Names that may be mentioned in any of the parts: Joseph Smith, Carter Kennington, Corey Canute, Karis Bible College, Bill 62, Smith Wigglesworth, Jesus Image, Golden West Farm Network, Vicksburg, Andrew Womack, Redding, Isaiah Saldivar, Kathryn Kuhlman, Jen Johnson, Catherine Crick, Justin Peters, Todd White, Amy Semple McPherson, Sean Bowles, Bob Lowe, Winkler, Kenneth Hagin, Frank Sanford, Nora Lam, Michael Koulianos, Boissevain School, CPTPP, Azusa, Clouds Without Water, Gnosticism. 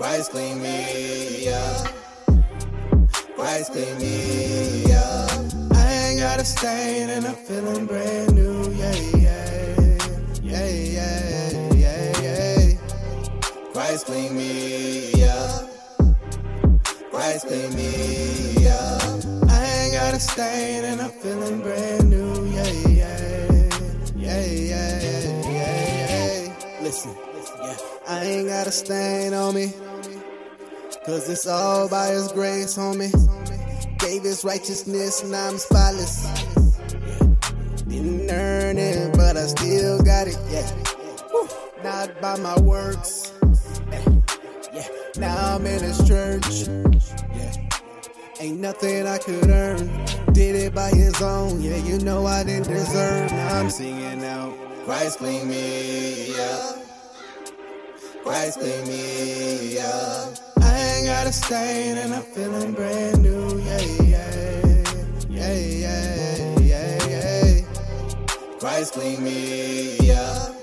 Christ clean me up. Christ clean me up. I ain't got a stain and I'm feeling brand new. Yeah, yeah, yeah, yeah, yeah, yeah. Christ clean me up. Christ clean me up. I ain't got a stain and I'm feeling brand new. Yeah, yeah, yeah, yeah, yeah, yeah. Listen. I ain't got a stain on me, cause it's all by his grace, homie. Gave his righteousness, now I'm spotless. Didn't earn it, but I still got it, yeah. Not by my works. Now I'm in his church. Ain't nothing I could earn. Did it by his own, yeah, you know I didn't deserve. Now I'm singing out, Christ clean me up. Christ clean me up. I ain't got a stain and I'm feeling brand new. Yeah, yeah, yeah, yeah, yeah, yeah. Christ clean me up.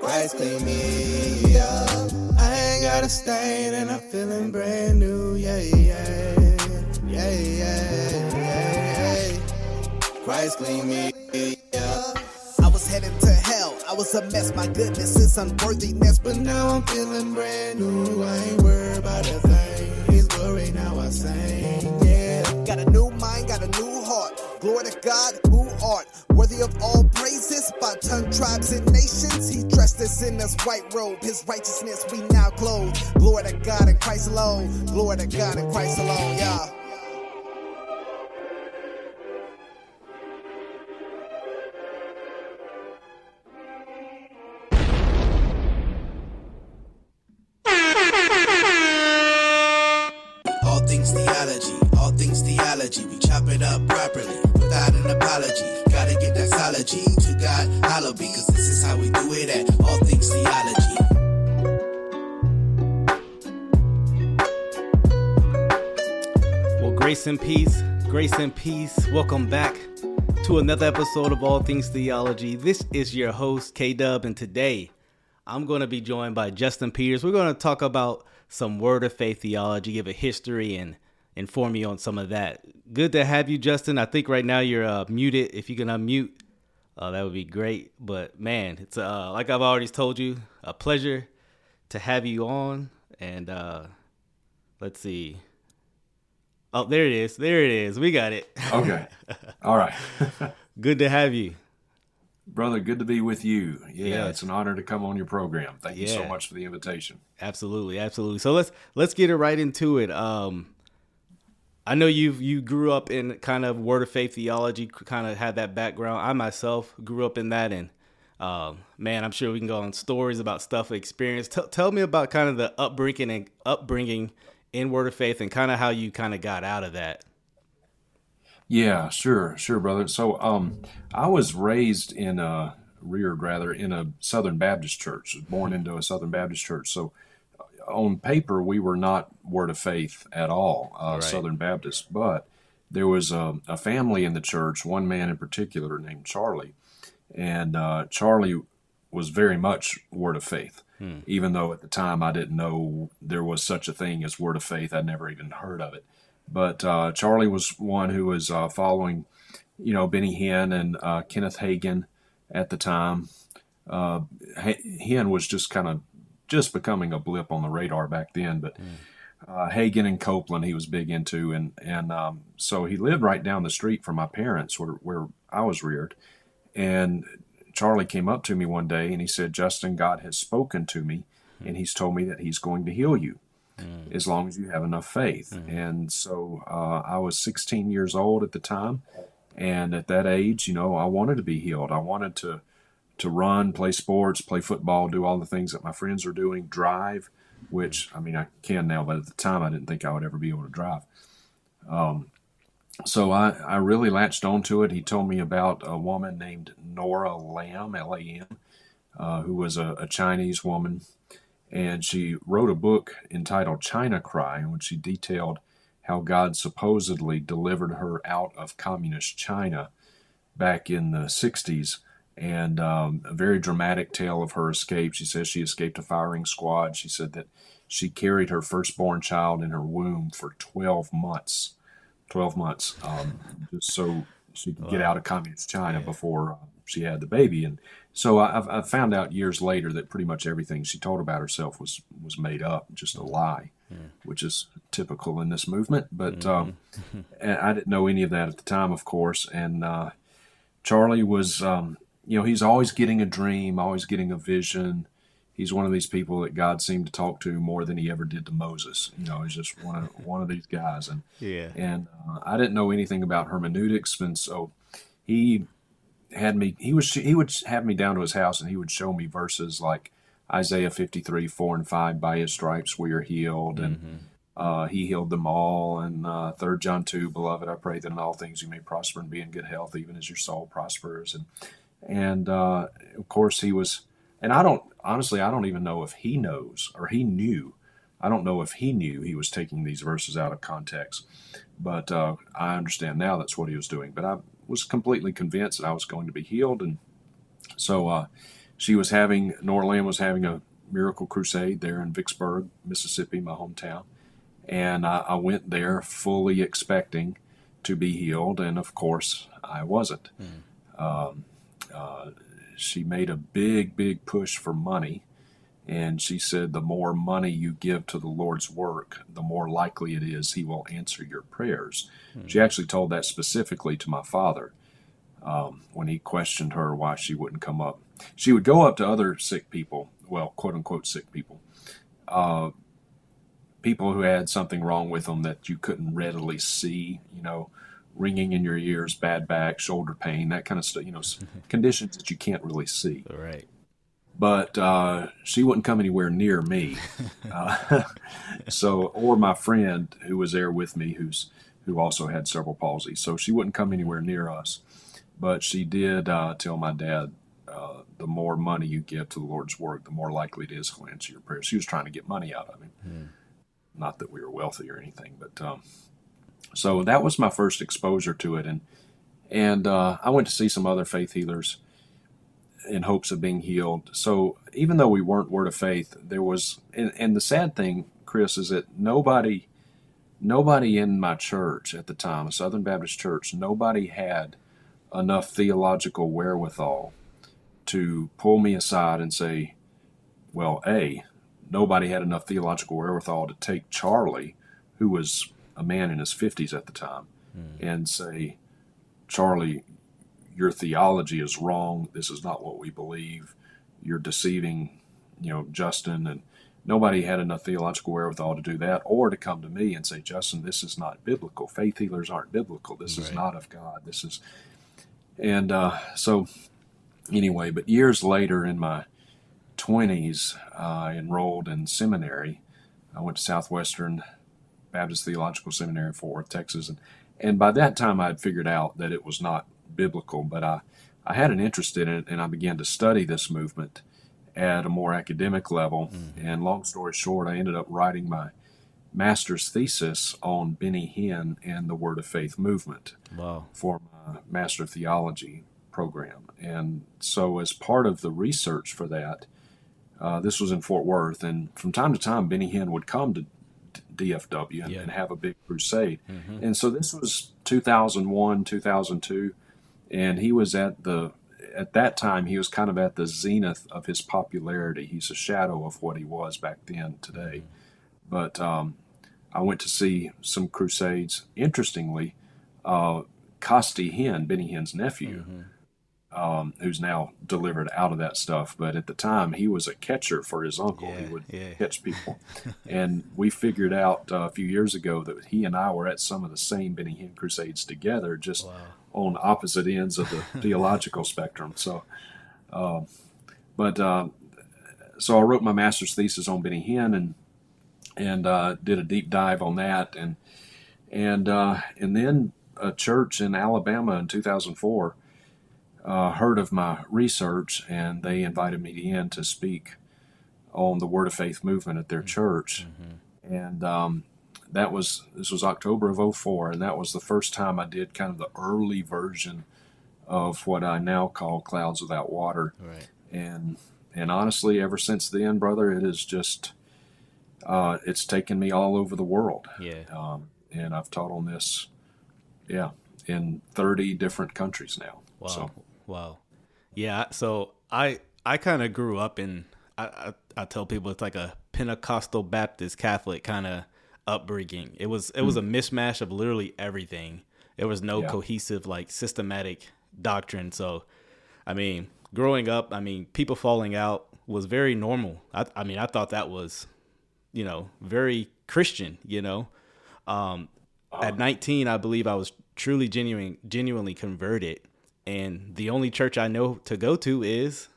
Christ clean me up. I ain't got a stain and I'm feeling brand new. Yeah, yeah, yeah, yeah, yeah, yeah. Christ clean me up. I was headed to hell, I was a mess, my goodness is unworthiness. But now I'm feeling brand new, I ain't worried about a thing. He's glory, now I sing, yeah. Got a new mind, got a new heart. Glory to God, who art worthy of all praises by tongue, tribes, and nations. He dressed us in this white robe, his righteousness we now clothe. Glory to God and Christ alone, glory to God and Christ alone, yeah. We chop it up properly, without an apology. Gotta give doxology to God, hollow be, cause this is how we do it at All Things Theology. Well, grace and peace, grace and peace. Welcome back to another episode of All Things Theology. This is your host, K-Dub, and today I'm going to be joined by Justin Peters. We're going to talk about some Word of Faith theology, give a history, and inform you on some of that. Good to have you, Justin. I think right now you're muted. If you can unmute, that would be great. But man, it's like I've already told you, a pleasure to have you on. And let's see. Oh, there it is. There it is. We got it. Okay. All right. Good to have you, brother. Good to be with you. Yeah, yes. It's an honor to come on your program. Thank you so much for the invitation. Absolutely, absolutely. So let's get it right into it. I know you grew up in kind of Word of Faith theology, kind of had that background. I myself grew up in that, and man, I'm sure we can go on stories about stuff, experience. Tell me about kind of the upbringing in Word of Faith, and kind of how you kind of got out of that. Yeah, sure, brother. So I was raised in a Southern Baptist church. I was born into a Southern Baptist church, so. On paper, we were not Word of Faith at all, right. Southern Baptist, but there was a family in the church, one man in particular named Charlie, and Charlie was very much Word of Faith, even though at the time I didn't know there was such a thing as Word of Faith. I'd never even heard of it, but Charlie was one who was following, Benny Hinn and Kenneth Hagin at the time. Hinn was just kind of just becoming a blip on the radar back then, but Hagin and Copeland he was big into, and so he lived right down the street from my parents where I was reared. And Charlie came up to me one day and he said, "Justin, God has spoken to me, and he's told me that he's going to heal you as long as you have enough faith." And so I was 16 years old at the time, and at that age, I wanted to be healed. I wanted to run, play sports, play football, do all the things that my friends are doing, drive, which, I can now, but at the time I didn't think I would ever be able to drive. So I really latched onto it. He told me about a woman named Nora Lam, L-A-M, who was a Chinese woman, and she wrote a book entitled China Cry, in which she detailed how God supposedly delivered her out of communist China back in the 60s. and a very dramatic tale of her escape. She says she escaped a firing squad. She said that she carried her firstborn child in her womb for 12 months. 12 months, just so she could get out of communist China before she had the baby. And so I found out years later that pretty much everything she told about herself was made up, just a lie, which is typical in this movement. But and I didn't know any of that at the time, of course. And Charlie was, you know, he's always getting a dream, always getting a vision. He's one of these people that God seemed to talk to more than he ever did to Moses. You know, he's just one of these guys. And I didn't know anything about hermeneutics, and so he had me. He would have me down to his house, and he would show me verses like Isaiah 53, 4 and 5, by his stripes we are healed, and he healed them all. And 3 John 2, beloved, I pray that in all things you may prosper and be in good health, even as your soul prospers. And of course he was. And I don't even know if he knows or he knew. I don't know if he knew he was taking these verses out of context, but I understand now that's what he was doing. But I was completely convinced that I was going to be healed. And so Nora Lam was having a miracle crusade there in Vicksburg, Mississippi, my hometown. And I went there fully expecting to be healed. And of course I wasn't. She made a big, big push for money, and she said the more money you give to the Lord's work, the more likely it is he will answer your prayers. She actually told that specifically to my father when he questioned her why she wouldn't come up. She would go up to other sick people, well, quote-unquote sick people, people who had something wrong with them that you couldn't readily see, you know, ringing in your ears, bad back, shoulder pain, that kind of stuff, you know, conditions that you can't really see. Right. But she wouldn't come anywhere near me. Or my friend who was there with me, who also had cerebral palsy. So she wouldn't come anywhere near us. But she did tell my dad, the more money you give to the Lord's work, the more likely it is he'll answer your prayers. She was trying to get money out of him. Not that we were wealthy or anything, but... So that was my first exposure to it. And I went to see some other faith healers in hopes of being healed. So even though we weren't Word of Faith, there was, and the sad thing, Chris, is that nobody in my church at the time, a Southern Baptist church, nobody had enough theological wherewithal to pull me aside and say, well, nobody had enough theological wherewithal to take Charlie, who was a man in his 50s at the time, and say, Charlie, your theology is wrong. This is not what we believe. You're deceiving, Justin. And nobody had enough theological wherewithal to do that, or to come to me and say, Justin, this is not biblical. Faith healers aren't biblical. This is not of God. This is, and so anyway, but years later in my 20s, I enrolled in seminary. I went to Southwestern Baptist Theological Seminary in Fort Worth, Texas. And by that time, I had figured out that it was not biblical, but I had an interest in it, and I began to study this movement at a more academic level. And long story short, I ended up writing my master's thesis on Benny Hinn and the Word of Faith movement for my Master of Theology program. And so as part of the research for that, this was in Fort Worth, and from time to time, Benny Hinn would come to DFW and have a big crusade. And so this was 2001, 2002, and he was at that time, he was kind of at the zenith of his popularity. He's a shadow of what he was back then today. But I went to see some crusades. Interestingly, Costi Hinn, Benny Hinn's nephew, who's now delivered out of that stuff. But at the time, he was a catcher for his uncle. He would catch people. And we figured out a few years ago that he and I were at some of the same Benny Hinn crusades together, just on opposite ends of the theological spectrum. So, so I wrote my master's thesis on Benny Hinn and did a deep dive on that. And then a church in Alabama in 2004 heard of my research, and they invited me in to speak on the Word of Faith movement at their church. And this was October of 2004, and that was the first time I did kind of the early version of what I now call Clouds Without Water. Right. And honestly, ever since then, brother, it is just, it's taken me all over the world. Yeah. And I've taught on this, in 30 different countries now. Wow. So. Wow. Yeah. So I kind of grew up in, I tell people it's like a Pentecostal Baptist Catholic kind of upbringing. It was a mishmash of literally everything. There was no cohesive, like, systematic doctrine. So, I mean, growing up, I mean, people falling out was very normal. I mean, I thought that was, very Christian, At 19, I believe I was truly genuinely converted. And the only church I know to go to is,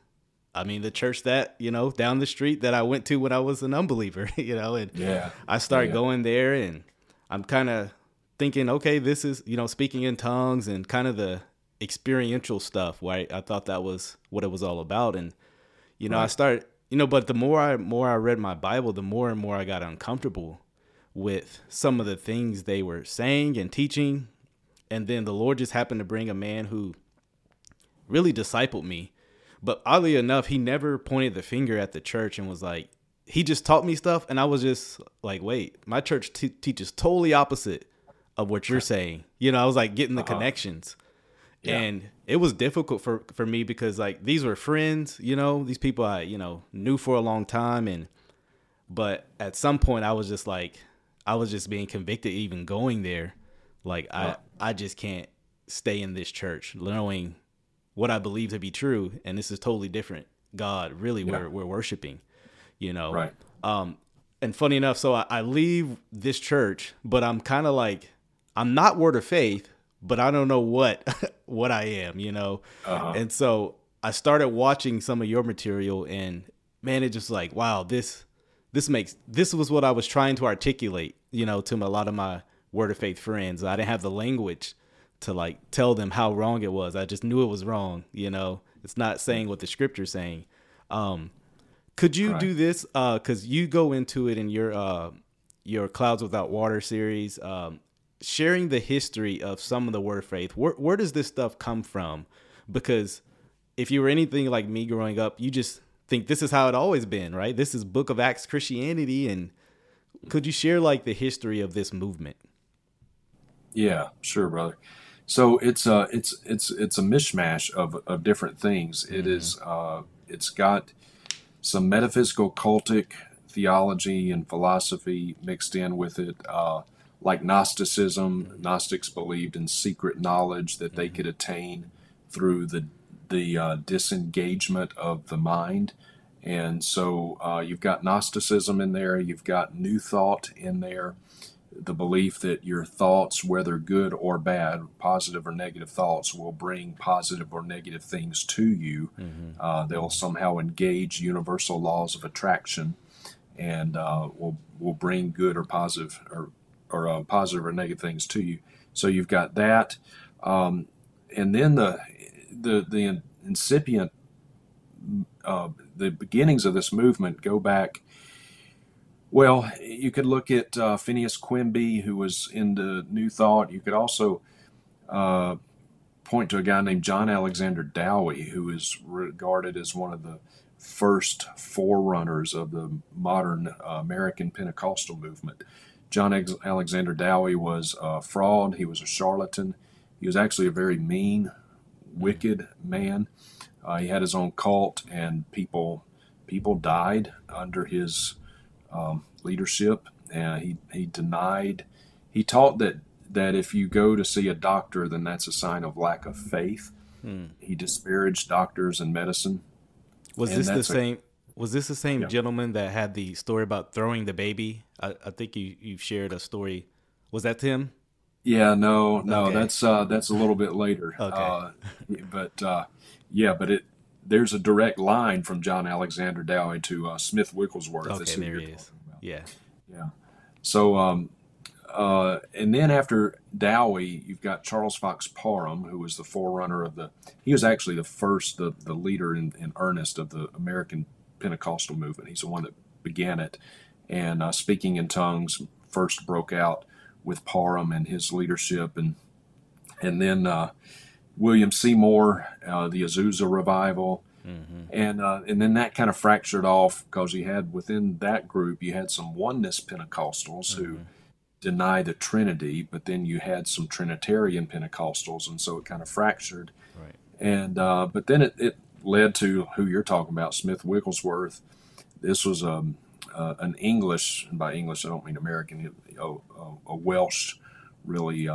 the church that, down the street that I went to when I was an unbeliever, and I started going there, and I'm kind of thinking, okay, this is, speaking in tongues and kind of the experiential stuff, right? I thought that was what it was all about. And, right. I started, but the more I read my Bible, the more and more I got uncomfortable with some of the things they were saying and teaching. And then the Lord just happened to bring a man who really discipled me. But oddly enough, he never pointed the finger at the church and was like, he just taught me stuff. And I was just like, wait, my church teaches totally opposite of what you're saying. I was like getting the connections. Yeah. And it was difficult for me because like these were friends, these people I, knew for a long time. But at some point I was just like, I was just being convicted even going there. Like I just can't stay in this church knowing what I believe to be true, and this is totally different God, really, we're worshiping, Right. And funny enough, so I leave this church, but I'm kind of like, I'm not Word of Faith, but I don't know what I am, And so I started watching some of your material, and man, it just like, wow, this was what I was trying to articulate, to a lot of my Word of Faith friends. I didn't have the language to like tell them how wrong it was. I just knew it was wrong. It's not saying what the scripture's saying. Could you do this? 'Cause you go into it in your Clouds Without Water series, sharing the history of some of the Word of Faith. Where does this stuff come from? Because if you were anything like me growing up, you just think this is how it always been, right? This is Book of Acts Christianity. And could you share like the history of this movement? Yeah, sure, brother. So it's a mishmash of different things. Mm-hmm. It is it's got some metaphysical cultic theology and philosophy mixed in with it, like Gnosticism. Mm-hmm. Gnostics believed in secret knowledge that they could attain through the disengagement of the mind, and so you've got Gnosticism in there. You've got New Thought in there. The belief that your thoughts, whether good or bad, positive or negative thoughts, will bring positive or negative things to you. Mm-hmm. They'll somehow engage universal laws of attraction and will bring good or positive or positive or negative things to you. So you've got that. And then the incipient, the beginnings of this movement go back. Well, you could look at Phineas Quimby, who was into New Thought. You could also point to a guy named John Alexander Dowie, who is regarded as one of the first forerunners of the modern American Pentecostal movement. John Alexander Dowie was a fraud. He was a charlatan. He was actually a very mean, wicked man. He had his own cult, and people died under his leadership, and he denied. He taught that if you go to see a doctor, then that's a sign of lack of faith. Hmm. He disparaged doctors and medicine. Was this the same gentleman that had the story about throwing the baby? I think you've shared a story. Was that him? Yeah, no, okay. That's a little bit later. Okay, there's a direct line from John Alexander Dowie to Smith Wigglesworth. Okay, there he is. Yeah. Yeah. So, and then after Dowie, you've got Charles Fox Parham, who was the forerunner he was actually the first, the leader in earnest of the American Pentecostal movement. He's the one that began it. And speaking in tongues first broke out with Parham and his leadership. And then William Seymour, the Azusa revival. Mm-hmm. And then that kind of fractured off because you had within that group, you had some oneness Pentecostals mm-hmm. who deny the Trinity, but then you had some Trinitarian Pentecostals. And so it kind of fractured. Right. And, but then it led to who you're talking about, Smith Wigglesworth. This was an English, and by English I don't mean American, a Welsh really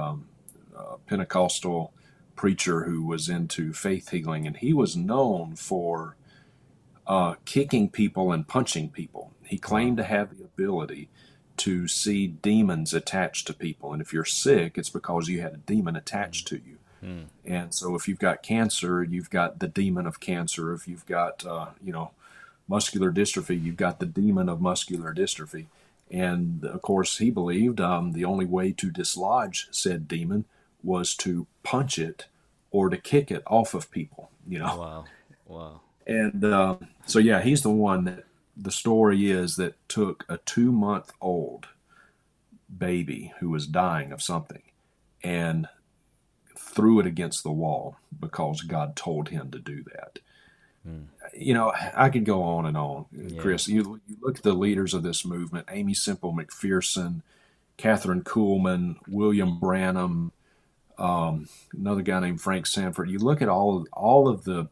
Pentecostal preacher who was into faith healing, and he was known for kicking people and punching people. He claimed to have the ability to see demons attached to people, and if you're sick, it's because you had a demon attached to you. Mm. And so if you've got cancer, you've got the demon of cancer. If you've got, muscular dystrophy, you've got the demon of muscular dystrophy. And of course, he believed the only way to dislodge said demon was to punch it or to kick it off of people, you know. Wow. And so, yeah, he's the one that the story is that took a 2-month-old baby who was dying of something and threw it against the wall because God told him to do that. Mm. You know, I could go on and on, Chris. Yeah. You look at the leaders of this movement, Amy Semple McPherson, Catherine Kuhlman, William Branham, another guy named Frank Sanford. You look at all of the,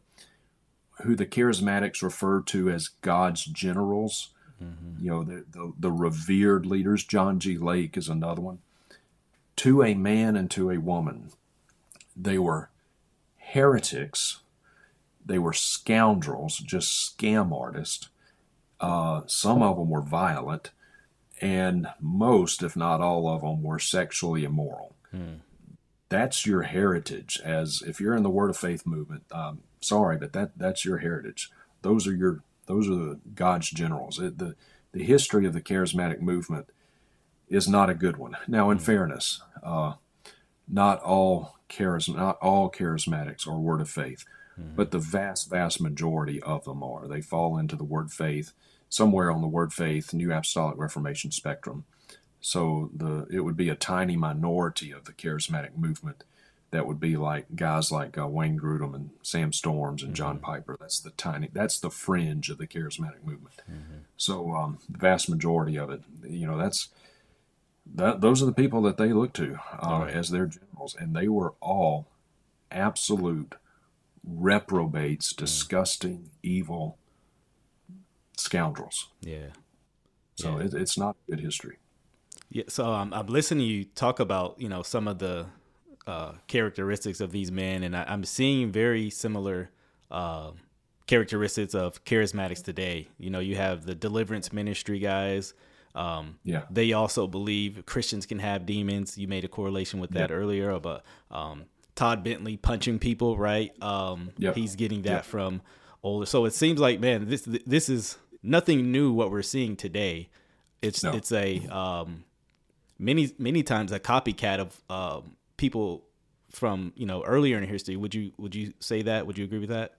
who the charismatics refer to as God's generals, mm-hmm. you know, the revered leaders. John G. Lake is another one. To a man and to a woman, they were heretics. They were scoundrels, just scam artists. Some of them were violent, and most, if not all of them, were sexually immoral. Hmm. That's your heritage. As if you're in the Word of Faith movement, sorry, but that's your heritage. Those are God's generals. The history of the charismatic movement is not a good one. Now, in fairness, not all charismatics are Word of Faith. But the vast, vast majority of them are. They fall into the Word Faith, somewhere on the Word Faith, New Apostolic Reformation spectrum. So it would be a tiny minority of the charismatic movement that would be like guys like Wayne Grudem and Sam Storms and mm-hmm. John Piper. That's the fringe of the charismatic movement. Mm-hmm. So the vast majority of it, you know, those are the people that they look to as their generals. And they were all absolute reprobates, disgusting, evil scoundrels. Yeah. So it's not good history. Yeah. So I'm listening to you talk about, you know, some of the characteristics of these men, and I'm seeing very similar characteristics of charismatics today. You know, you have the deliverance ministry guys. They also believe Christians can have demons. You made a correlation with that earlier about Todd Bentley punching people, right? He's getting that from older. So it seems like, man, this is nothing new what we're seeing today. It's a many times a copycat of people from, you know, earlier in history. Would you say that? Would you agree with that?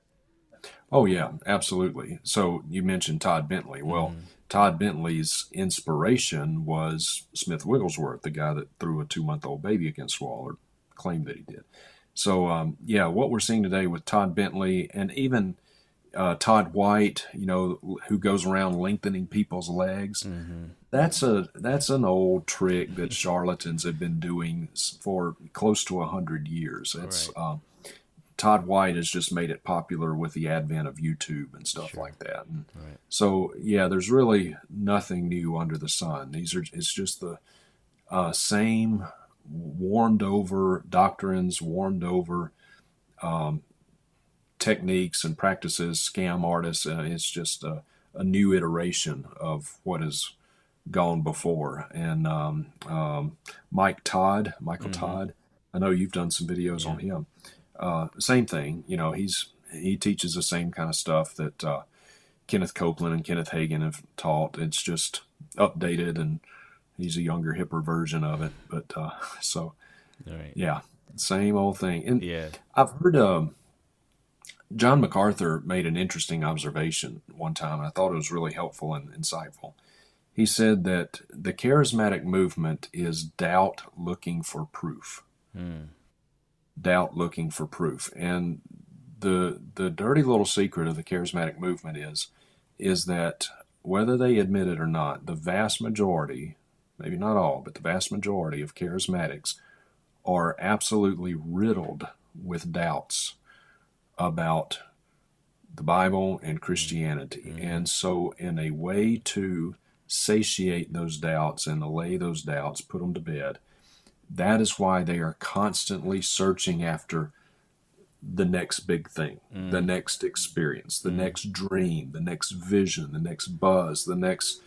Oh yeah, absolutely. So you mentioned Todd Bentley. Well, mm-hmm. Todd Bentley's inspiration was Smith Wigglesworth, the guy that threw a 2-month-old baby against the wall, or claimed that he did. So, what we're seeing today with Todd Bentley and even Todd White, you know, who goes around lengthening people's legs, mm-hmm. that's an old trick that charlatans have been doing for close to 100 years. Todd White has just made it popular with the advent of YouTube and stuff like that. And so, yeah, there's really nothing new under the sun. It's just the same warmed over doctrines, warmed over techniques and practices, scam artists. It's just a new iteration of what has gone before. And Michael mm-hmm. Todd, I know you've done some videos on him. Same thing, you know, he teaches the same kind of stuff that Kenneth Copeland and Kenneth Hagin have taught. It's just updated, and he's a younger, hipper version of it, but same old thing. And I've heard John MacArthur made an interesting observation one time, and I thought it was really helpful and insightful. He said that the charismatic movement is doubt looking for proof. doubt looking for proof. And the dirty little secret of the charismatic movement is that whether they admit it or not, the vast majority, maybe not all, but the vast majority of charismatics are absolutely riddled with doubts about the Bible and Christianity. Mm-hmm. And so in a way to satiate those doubts and allay those doubts, put them to bed, that is why they are constantly searching after the next big thing, the next experience, the next dream, the next vision, the next buzz, the next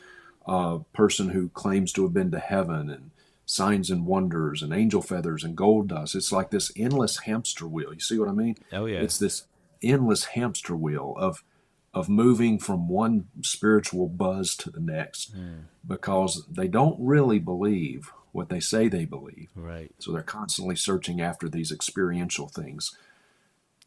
person who claims to have been to heaven, and signs and wonders and angel feathers and gold dust. It's like this endless hamster wheel. You see what I mean? Oh, yeah. It's this endless hamster wheel of moving from one spiritual buzz to the next, because they don't really believe what they say they believe. Right. So they're constantly searching after these experiential things.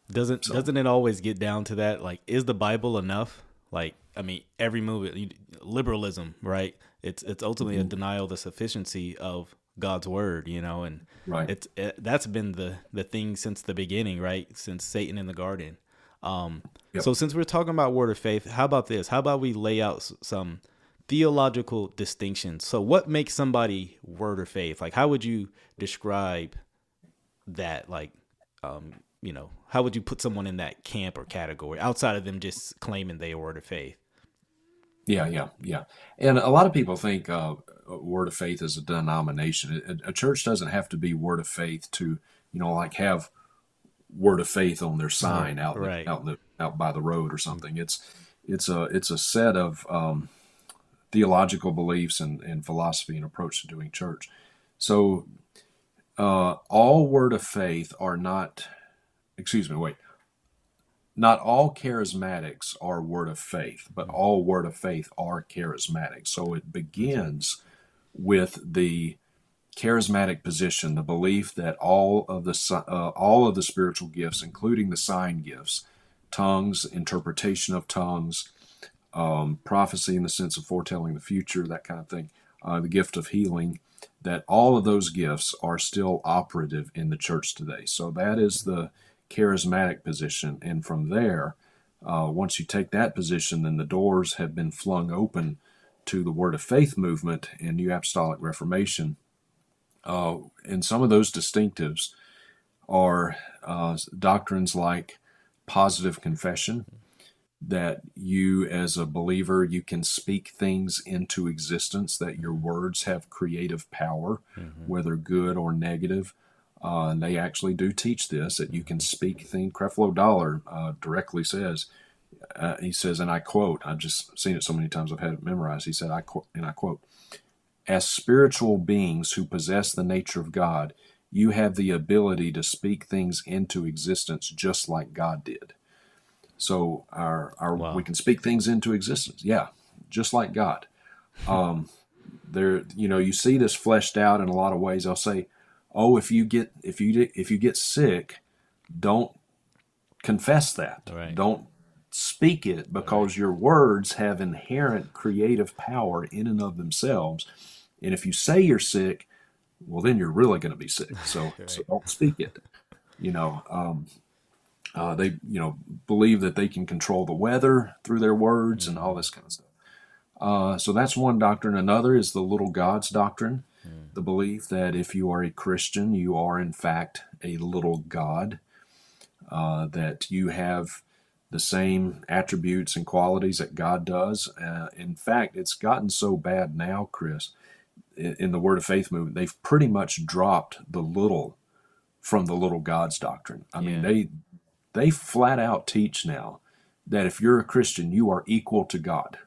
Doesn't it always get down to that? Like, is the Bible enough? Like, I mean, every movement, liberalism, right? It's ultimately a denial of the sufficiency of God's word, you know, and that's been the thing since the beginning, right? Since Satan in the garden. So since we're talking about Word of Faith, how about this? How about we lay out some theological distinctions? So what makes somebody Word of Faith? Like, how would you describe that? Like, you know, how would you put someone in that camp or category outside of them just claiming they are Word of Faith? Yeah. And a lot of people think Word of Faith is a denomination. A church doesn't have to be Word of Faith to, you know, like have Word of Faith on their sign out by the road or something. It's a set of theological beliefs and philosophy and approach to doing church. So all Word of Faith are not. Excuse me, wait. Not all charismatics are Word of Faith, but all Word of Faith are charismatic. So it begins with the charismatic position, the belief that all of the spiritual gifts, including the sign gifts, tongues, interpretation of tongues, prophecy in the sense of foretelling the future, that kind of thing, the gift of healing, that all of those gifts are still operative in the church today. So that is the charismatic position. And from there, once you take that position, then the doors have been flung open to the Word of Faith movement and New Apostolic Reformation. And some of those distinctives are doctrines like positive confession, that you as a believer, you can speak things into existence, that your words have creative power, whether good or negative. And they actually do teach this, that you can speak things. Creflo Dollar directly says, he says, and I quote, I've just seen it so many times I've had it memorized. He said, I quote, as spiritual beings who possess the nature of God, you have the ability to speak things into existence just like God did. So we can speak things into existence. Yeah, just like God. There, you know, you see this fleshed out in a lot of ways. I'll say, oh, if you get sick, don't confess that. Right. Don't speak it, because your words have inherent creative power in and of themselves. And if you say you're sick, well, then you're really going to be sick. So, so don't speak it. You know, they, you know, believe that they can control the weather through their words and all this kind of stuff. So that's one doctrine. Another is the little gods doctrine, the belief that if you are a Christian, you are in fact a little god, that you have the same attributes and qualities that God does. In fact, it's gotten so bad now, Chris, in the Word of Faith movement, they've pretty much dropped the little from the little gods doctrine. I mean, they flat out teach now that if you're a Christian, you are equal to God.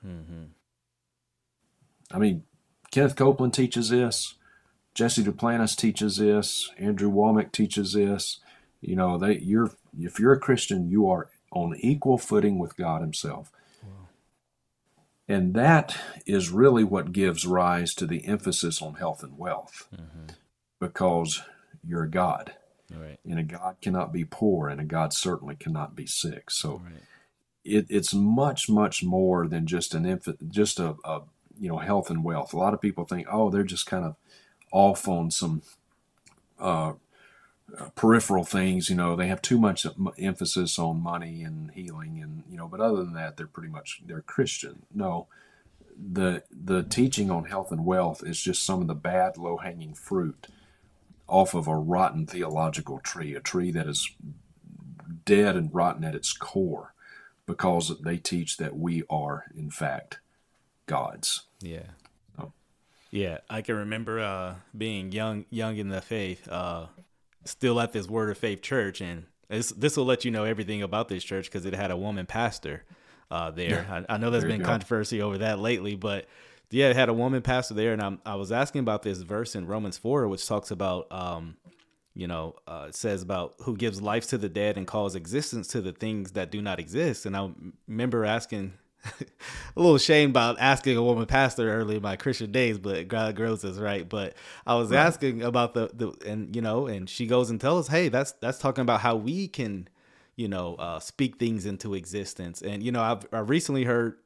I mean, Kenneth Copeland teaches this. Jesse Duplantis teaches this. Andrew Womack teaches this. You know, if you're a Christian, you are on equal footing with God himself. Wow. And that is really what gives rise to the emphasis on health and wealth, because you're a God. And a God cannot be poor, and a God certainly cannot be sick. So it's much, much more than just a you know, health and wealth. A lot of people think, oh, they're just kind of off on some peripheral things. You know, they have too much emphasis on money and healing, and you know. But other than that, they're pretty much they're Christian. No, the teaching on health and wealth is just some of the bad low-hanging fruit off of a rotten theological tree, a tree that is dead and rotten at its core, because they teach that we are, in fact, gods. Yeah. Oh. Yeah, I can remember being young in the faith, still at this Word of Faith church, and this will let you know everything about this church because it had a woman pastor there. Yeah. I know there's been controversy over that lately, but yeah, it had a woman pastor there, and I was asking about this verse in Romans 4, which talks about... it says about who gives life to the dead and calls existence to the things that do not exist. And I remember asking a little shame about asking a woman pastor early in my Christian days, but God grows us, right? But I was asking about and she goes and tells us, hey, that's talking about how we can, speak things into existence. And, I recently heard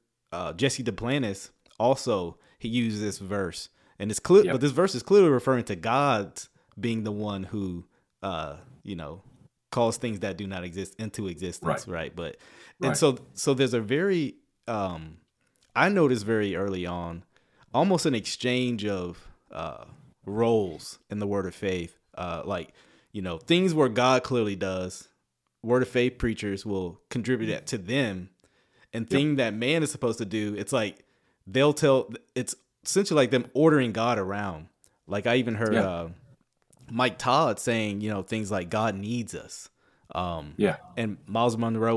Jesse Duplantis also, he used this verse, and it's clear, but this verse is clearly referring to God's being the one who, calls things that do not exist into existence, right? But so there's a very, I noticed very early on, almost an exchange of roles in the Word of Faith, things where God clearly does. Word of Faith preachers will contribute that to them, and thing that man is supposed to do. It's like it's essentially like them ordering God around. Like I even heard. Mike Todd saying, things like God needs us. And Miles Monroe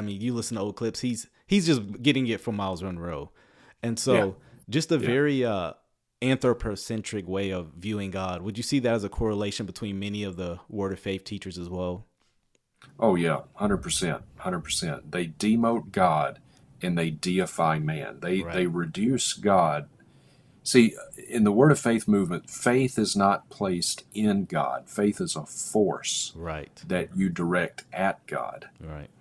you listen to old clips, he's just getting it from Miles Monroe. And so just a very anthropocentric way of viewing God. Would you see that as a correlation between many of the Word of Faith teachers as well? Oh yeah, 100%. They demote God and they deify man. They reduce God. See, in the Word of Faith movement, faith is not placed in God. Faith is a force that you direct at God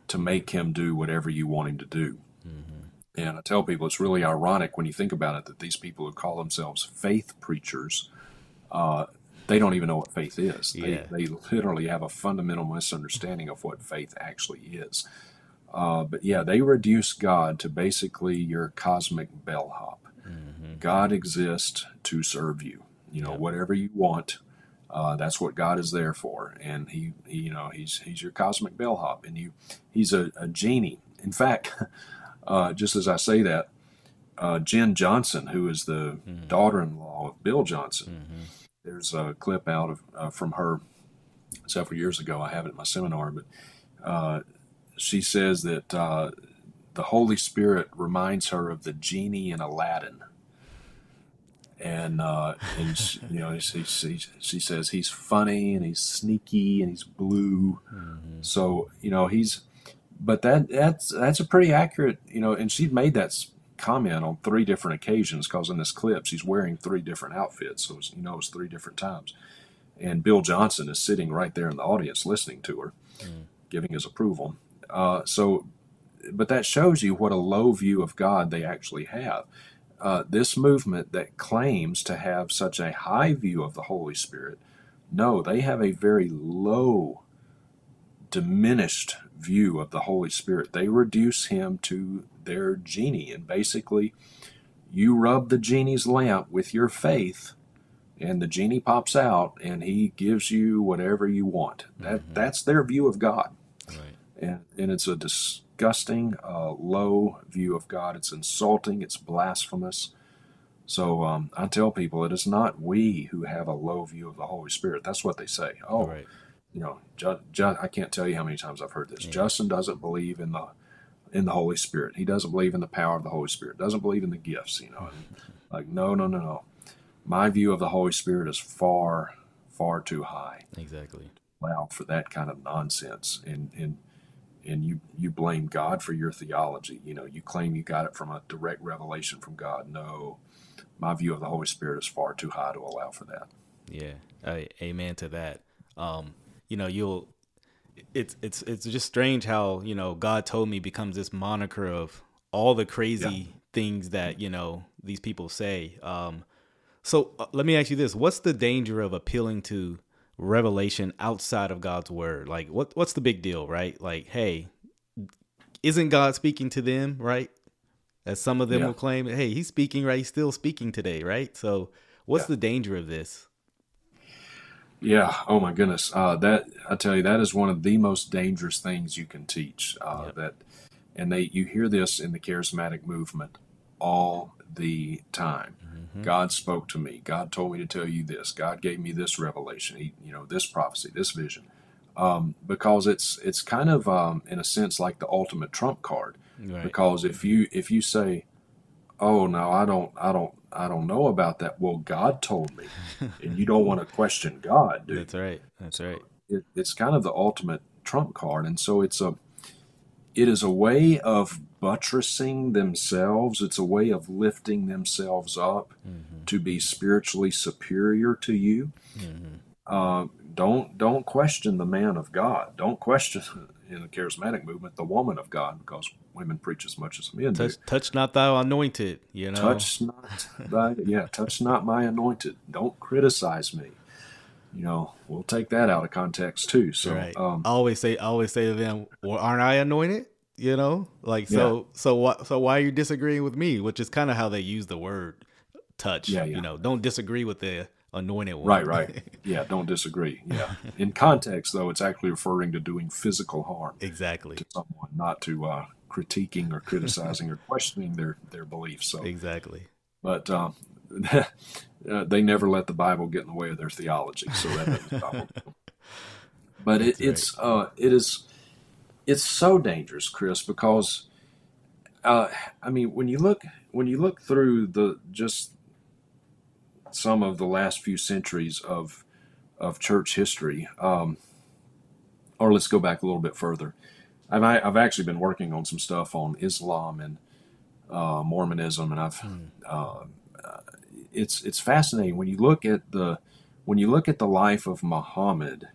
to make him do whatever you want him to do. Mm-hmm. And I tell people it's really ironic when you think about it that these people who call themselves faith preachers, they don't even know what faith is. They literally have a fundamental misunderstanding of what faith actually is. They reduce God to basically your cosmic bellhop. God exists to serve you. Whatever you want, that's what God is there for. And he he's your cosmic bellhop, and he's a genie. In fact, just as I say that, Jen Johnson, who is the daughter-in-law of Bill Johnson, there's a clip out of from her several years ago. I have it at my seminar, but she says that the Holy Spirit reminds her of the genie in Aladdin. And she says he's funny and he's sneaky and he's blue. Mm-hmm. So, that's a pretty accurate, and she'd made that comment on three different occasions, because in this clip, she's wearing three different outfits. So, it's three different times. And Bill Johnson is sitting right there in the audience, listening to her, giving his approval. But that shows you what a low view of God they actually have. This movement that claims to have such a high view of the Holy Spirit, no, they have a very low, diminished view of the Holy Spirit. They reduce him to their genie. And basically, you rub the genie's lamp with your faith, and the genie pops out, and he gives you whatever you want. That's their view of God. Right. And it's a disgusting, low view of God. It's insulting. It's blasphemous. So I tell people it is not we who have a low view of the Holy Spirit. That's what they say. Oh, right. I can't tell you how many times I've heard this. Yeah. Justin doesn't believe in the Holy Spirit. He doesn't believe in the power of the Holy Spirit. Doesn't believe in the gifts. No. My view of the Holy Spirit is far, far too high. Exactly. Allow for that kind of nonsense And you blame God for your theology. You claim you got it from a direct revelation from God. No, my view of the Holy Spirit is far too high to allow for that. Yeah, amen to that. It's just strange how God told me becomes this moniker of all the crazy things that these people say. So let me ask you this: what's the danger of appealing to revelation outside of God's word. Like, what's the big deal, right? Like, hey, isn't God speaking to them, right? As some of them will claim, hey, he's speaking, right? He's still speaking today, right? So what's the danger of this? Yeah. Oh my goodness. That, I tell you, that is one of the most dangerous things you can teach. You hear this in the charismatic movement all the time. Mm-hmm. God spoke to me. God told me to tell you this. God gave me this revelation. He, this prophecy, this vision. Because it's kind of, in a sense, like the ultimate trump card. Right. Because if you say, "Oh no, I don't know about that," well, God told me, and you don't want to question God, dude. That's right. So it's kind of the ultimate trump card, and so it is a way of buttressing themselves. It's a way of lifting themselves up to be spiritually superior to you. Mm-hmm. Don't question the man of God. Don't question, in the charismatic movement, the woman of God, because women preach as much as men do. Touch not thou anointed, Touch not thy, touch not my anointed. Don't criticize me. We'll take that out of context too. So right. I always say to them, well, aren't I anointed? So why are you disagreeing with me? Which is kind of how they use the word touch. Don't disagree with the anointed one. Right. Yeah, don't disagree. Yeah. In context, though, it's actually referring to doing physical harm. Exactly. To someone, not to critiquing or criticizing or questioning their beliefs. So exactly. But they never let the Bible get in the way of their theology. So that doesn't stop them. But it's so dangerous, Chris, because when you look through some of the last few centuries of church history, or let's go back a little bit further. I've actually been working on some stuff on Islam and Mormonism, and it's fascinating when you look at the life of Muhammad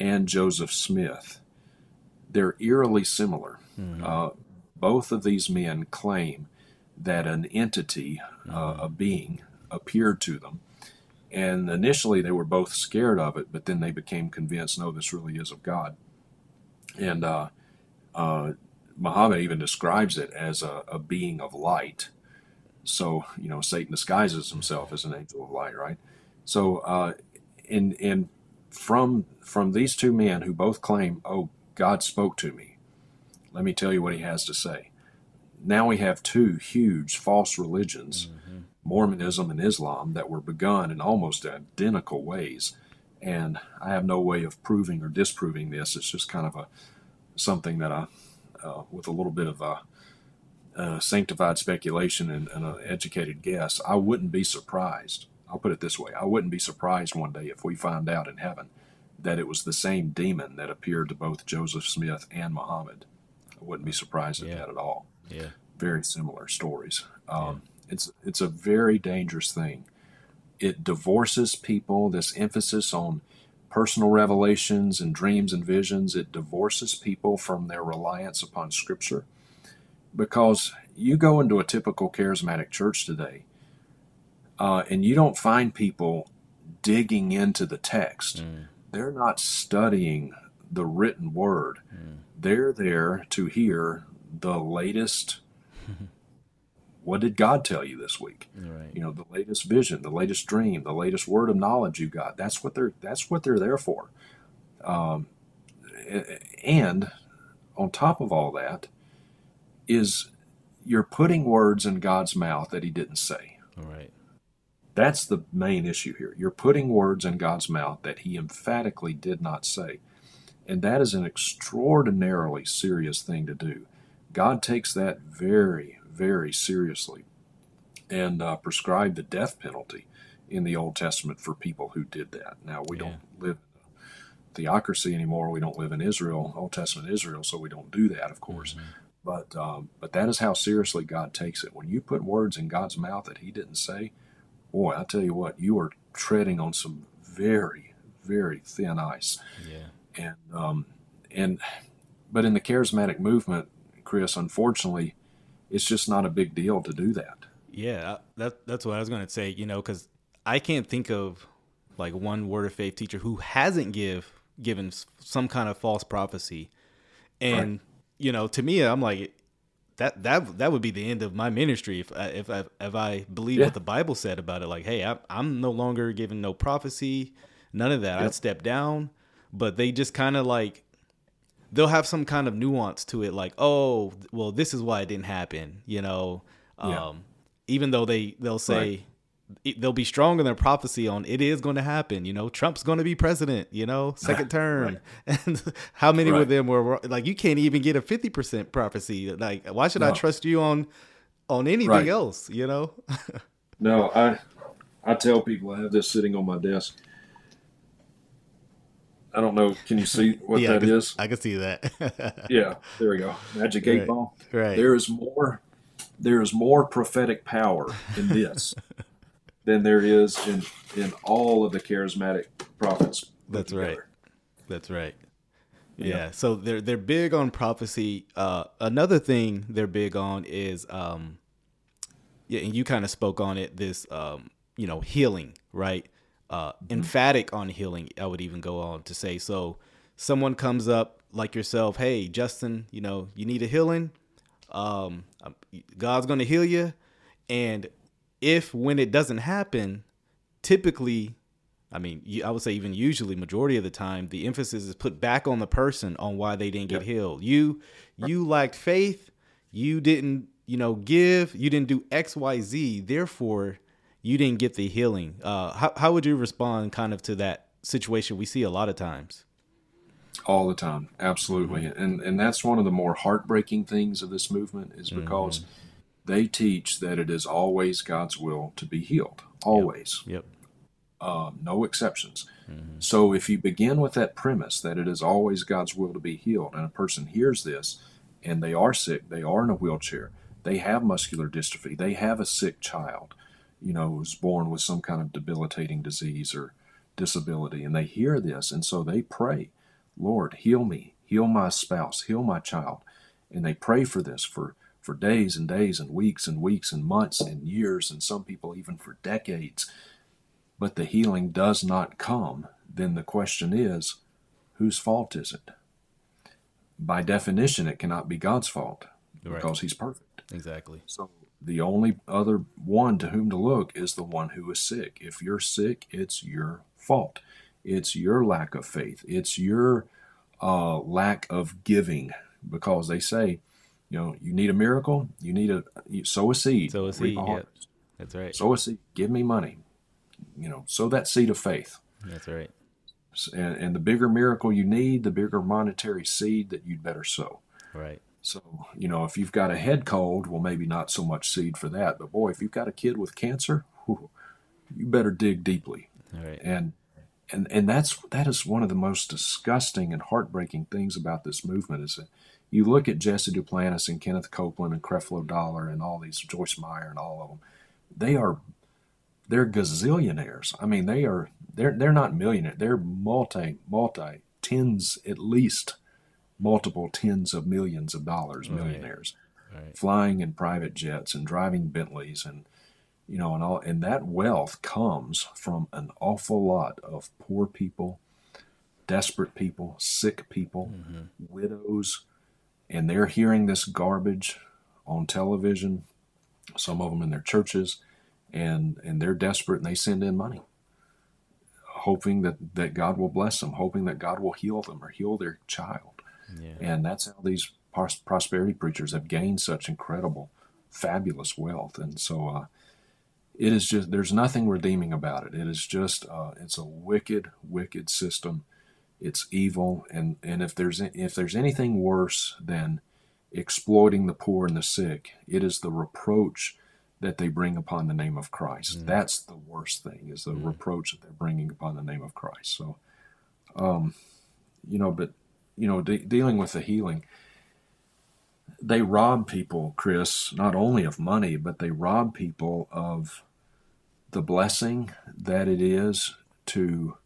and Joseph Smith. They're eerily similar. Mm-hmm. Both of these men claim that an entity, a being, appeared to them, and initially they were both scared of it, but then they became convinced, no, this really is of God. And Muhammad even describes it as a being of light. So Satan disguises himself as an angel of light, right? So and from these two men who both claim, oh, God spoke to me, let me tell you what he has to say, now we have two huge false religions, Mormonism and Islam, that were begun in almost identical ways. And I have no way of proving or disproving this. It's just kind of something that I, with a little bit of sanctified speculation and an educated guess, I wouldn't be surprised. I'll put it this way. I wouldn't be surprised one day if we find out in heaven that it was the same demon that appeared to both Joseph Smith and Muhammad. I wouldn't be surprised at that at all. Yeah. Very similar stories. It's a very dangerous thing. It divorces people, this emphasis on personal revelations and dreams and visions. It divorces people from their reliance upon Scripture. Because you go into a typical charismatic church today, and you don't find people digging into the text. Mm. They're not studying the written word. Mm. They're there to hear the latest what did God tell you this week? Right. The latest vision, the latest dream, the latest word of knowledge you got. That's what they're there for. And on top of all that is you're putting words in God's mouth that he didn't say. All right. That's the main issue here. You're putting words in God's mouth that he emphatically did not say. And that is an extraordinarily serious thing to do. God takes that very, very seriously, and prescribed the death penalty in the Old Testament for people who did that. Now, we don't live in theocracy anymore. We don't live in Israel, Old Testament Israel, so we don't do that, of course. Mm-hmm. But that is how seriously God takes it. When you put words in God's mouth that he didn't say, boy, I tell you what, you are treading on some very, very thin ice. Yeah. But in the charismatic movement, Chris, unfortunately, it's just not a big deal to do that. Yeah, that's what I was going to say, because I can't think of like one Word of Faith teacher who hasn't given some kind of false prophecy. And, right. you know, to me, I'm like, that would be the end of my ministry if I believe what the Bible said about it. Like, hey, I'm no longer giving no prophecy, none of that. Yep. I'd step down. But they just kind of like, they'll have some kind of nuance to it. Like, oh, well, this is why it didn't happen, you know. Even though they'll say, they'll be strong in their prophecy on it is going to happen, you know, Trump's going to be president, you know, second term. And how many of them were like, you can't even get a 50% prophecy. Like, why should I trust you on anything else? You know? No, I tell people, I have this sitting on my desk. I don't know. Can you see what that is? I can see that. There we go. Magic 8 ball. Right. There is more prophetic power in this than there is in all of the charismatic prophets. That's right. That's right. Yeah. So they're big on prophecy. Another thing they're big on is, and you kind of spoke on it, this, healing, right? Emphatic on healing. I would even go on to say, so someone comes up like yourself, hey, Justin, you know, you need a healing. God's going to heal you. And when it doesn't happen, typically, I mean, I would say even usually majority of the time, the emphasis is put back on the person on why they didn't get healed. You lacked faith. You didn't, give, you didn't do X, Y, Z. Therefore you didn't get the healing. How would you respond kind of to that situation we see a lot of times? All the time. Absolutely. Mm-hmm. And that's one of the more heartbreaking things of this movement is because they teach that it is always God's will to be healed. Always. Yep. No exceptions. Mm-hmm. So if you begin with that premise that it is always God's will to be healed, and a person hears this and they are sick, they are in a wheelchair, they have muscular dystrophy, they have a sick child, was born with some kind of debilitating disease or disability, and they hear this, and so they pray, Lord, heal me, heal my spouse, heal my child. And they pray for this for days and days and weeks and weeks and months and years, and some people even for decades. But the healing does not come. Then the question is, whose fault is it? By definition, it cannot be God's fault because he's perfect. Exactly. So the only other one to whom to look is the one who is sick. If you're sick, it's your fault. It's your lack of faith. It's your lack of giving, because they say, you need a miracle. You need sow a seed. Sow a seed. Yep. That's right. Sow a seed. Give me money. Sow that seed of faith. That's right. And the bigger miracle you need, the bigger monetary seed that you'd better sow. Right. So, if you've got a head cold, well, maybe not so much seed for that. But boy, if you've got a kid with cancer, you better dig deeply. All right. And that is one of the most disgusting and heartbreaking things about this movement is that you look at Jesse Duplantis and Kenneth Copeland and Creflo Dollar and all these, Joyce Meyer and all of them, they're gazillionaires. I mean, they're not millionaires. They're multi tens, at least multiple tens of millions of dollars, millionaires, flying in private jets and driving Bentleys and that wealth comes from an awful lot of poor people, desperate people, sick people, widows, and they're hearing this garbage on television, some of them in their churches, and they're desperate and they send in money, hoping that God will bless them, hoping that God will heal them or heal their child. Yeah. And that's how these prosperity preachers have gained such incredible, fabulous wealth. And so, it is just, there's nothing redeeming about it. It is just, it's a wicked, wicked system. It's evil. And if there's anything worse than exploiting the poor and the sick, it is the reproach that they bring upon the name of Christ. Mm. That's the worst thing, is the reproach that they're bringing upon the name of Christ. So, dealing with the healing, they rob people, Chris, not only of money, but they rob people of the blessing that it is to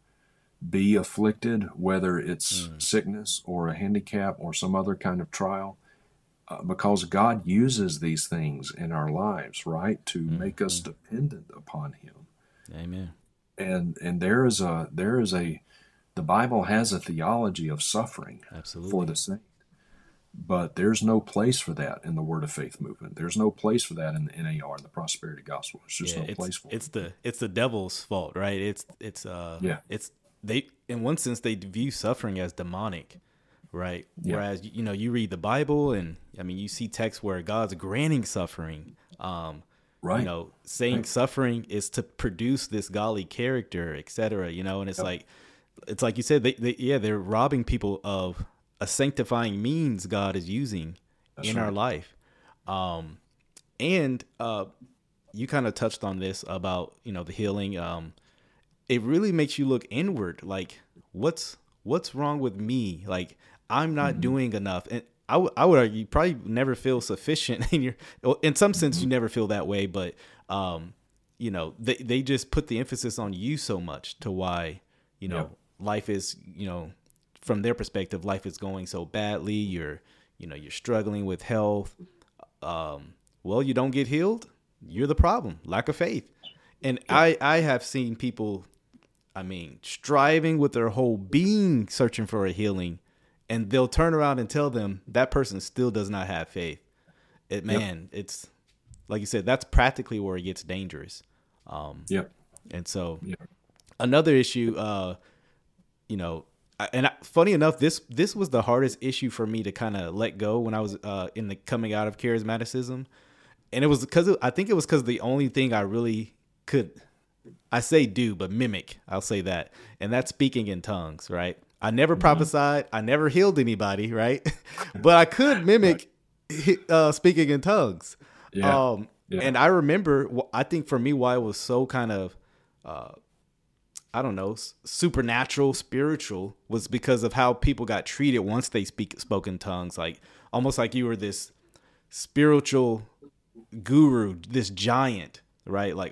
be afflicted, whether it's sickness or a handicap or some other kind of trial, because God uses these things in our lives, right, to make us dependent upon him. Amen. and the Bible has a theology of suffering for the saint, but there's no place for that in the Word of Faith movement. There's no place for that in the NAR and the prosperity gospel. It's just no place for it. It's the devil's fault, right? They in one sense they view suffering as demonic, right? Yeah. Whereas you read the Bible and you see texts where God's granting suffering, right? Saying suffering is to produce this godly character, etc. And it's like you said, they're robbing people of a sanctifying means God is using our life. You kind of touched on this about, the healing. It really makes you look inward. Like what's wrong with me? Like I'm not doing enough. And I would argue you probably never feel sufficient in some sense you never feel that way. But, they just put the emphasis on you so much to why, life is, from their perspective, life is going so badly. You're struggling with health. You don't get healed. You're the problem. Lack of faith. And I have seen people, striving with their whole being, searching for a healing, and they'll turn around and tell them that person still does not have faith. It's like you said, that's practically where it gets dangerous. And so another issue, funny enough, this was the hardest issue for me to kind of let go when I was in the coming out of charismaticism, and it was because the only thing I really mimic. I'll say that, and that's speaking in tongues. Right? I never prophesied. I never healed anybody. Right? But I could mimic speaking in tongues. Yeah. And I remember. I think for me, why it was so kind of. Supernatural, spiritual was because of how people got treated once they spoke in tongues, like almost like you were this spiritual guru, this giant, right? Like,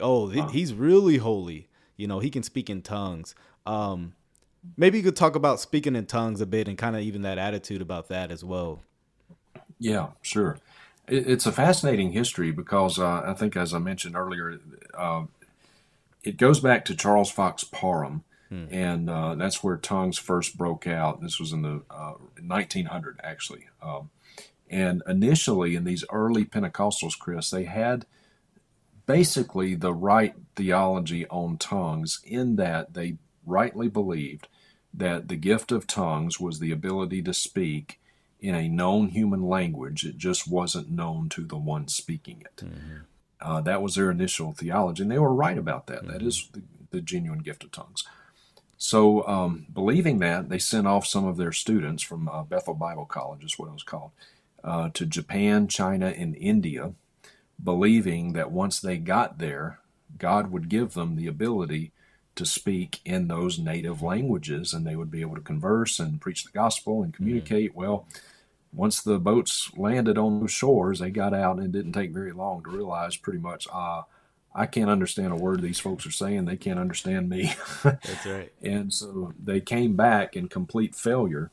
he's really holy. He can speak in tongues. Maybe you could talk about speaking in tongues a bit and kind of even that attitude about that as well. Yeah, sure. It's a fascinating history because I think, as I mentioned earlier, it goes back to Charles Fox Parham, and that's where tongues first broke out. This was in the 1900, actually. And initially, in these early Pentecostals, Chris, they had basically the right theology on tongues in that they rightly believed that the gift of tongues was the ability to speak in a known human language. It just wasn't known to the one speaking it. Mm-hmm. That was their initial theology, and they were right about that. Mm-hmm. That is the genuine gift of tongues. So believing that, they sent off some of their students from Bethel Bible College, is what it was called, to Japan, China, and India, believing that once they got there, God would give them the ability to speak in those native languages, and they would be able to converse and preach the gospel and communicate. Mm-hmm. Well, once the boats landed on the shores, they got out, and it didn't take very long to realize pretty much, I can't understand a word these folks are saying. They can't understand me. That's right. And so they came back in complete failure.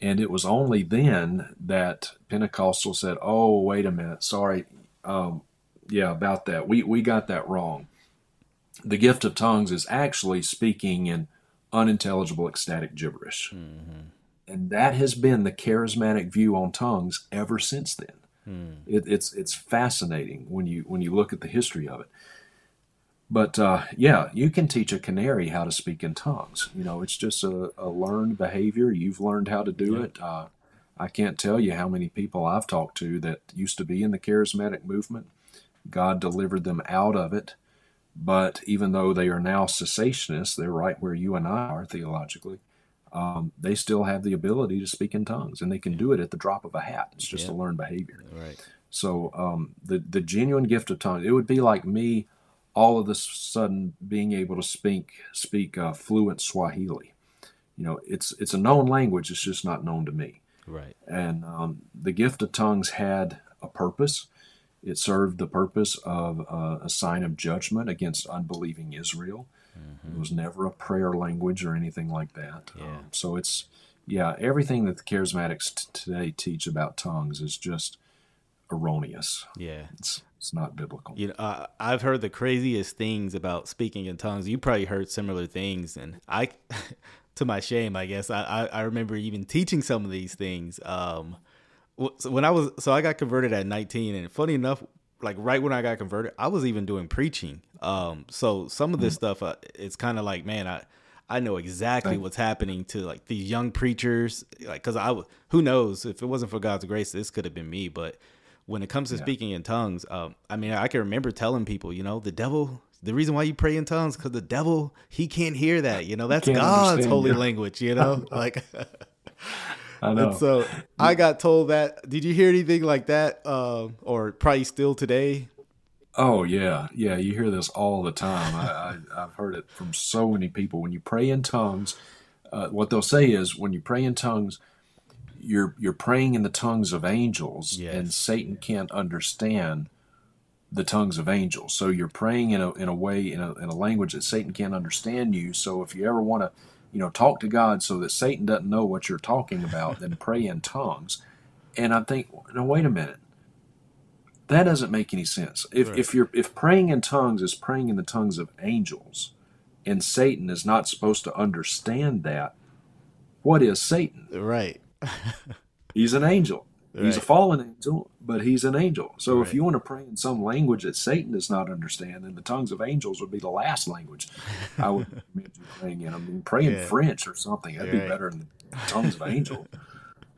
And it was only then that Pentecostal said, oh, wait a minute. Sorry. About that. We got that wrong. The gift of tongues is actually speaking in unintelligible ecstatic gibberish. Mm-hmm. And that has been the charismatic view on tongues ever since then. Hmm. It's fascinating when you look at the history of it. But you can teach a canary how to speak in tongues. It's just a learned behavior. You've learned how to do it. I can't tell you how many people I've talked to that used to be in the charismatic movement. God delivered them out of it. But even though they are now cessationists, they're right where you and I are theologically. They still have the ability to speak in tongues, and they can do it at the drop of a hat. It's just a learned behavior. Right. So the genuine gift of tongues, it would be like me all of a sudden being able to speak fluent Swahili. It's a known language. It's just not known to me. Right. And the gift of tongues had a purpose. It served the purpose of a sign of judgment against unbelieving Israel. Mm-hmm. It was never a prayer language or anything like that. Yeah. So it's, everything that the charismatics today teach about tongues is just erroneous. Yeah. It's It's not biblical. You know, I've heard the craziest things about speaking in tongues. You probably heard similar things. And I, to my shame, I guess, I remember even teaching some of these things. So I got converted at 19, and funny enough, like right when I got converted, I was even doing preaching. So some of this stuff, it's kind of like, man, I know exactly what's happening to like these young preachers, like, cause who knows, if it wasn't for God's grace, this could have been me. But when it comes to speaking in tongues, I mean, I can remember telling people, you know, the devil, the reason why you pray in tongues, cause the devil, he can't hear that, you know, that's God's holy language, you know, like, I know. And so I got told that. Did you hear anything like that? Or probably still today? Oh, yeah. Yeah, you hear this all the time. I've heard it from so many people. When you pray in tongues, what they'll say is, when you pray in tongues, you're praying in the tongues of angels, and Satan can't understand the tongues of angels. So you're praying in a way, in a language that Satan can't understand you. So if you ever want to, you know, talk to God so that Satan doesn't know what you're talking about, then pray in tongues. And I think, no, wait a minute. That doesn't make any sense. If praying in tongues is praying in the tongues of angels, and Satan is not supposed to understand that, what is Satan? Right. He's an angel. Right. He's a fallen angel, but he's an angel. So if you want to pray in some language that Satan does not understand, then the tongues of angels would be the last language I would recommend you praying in. I mean, pray in French or something. That'd be better than the tongues of angels.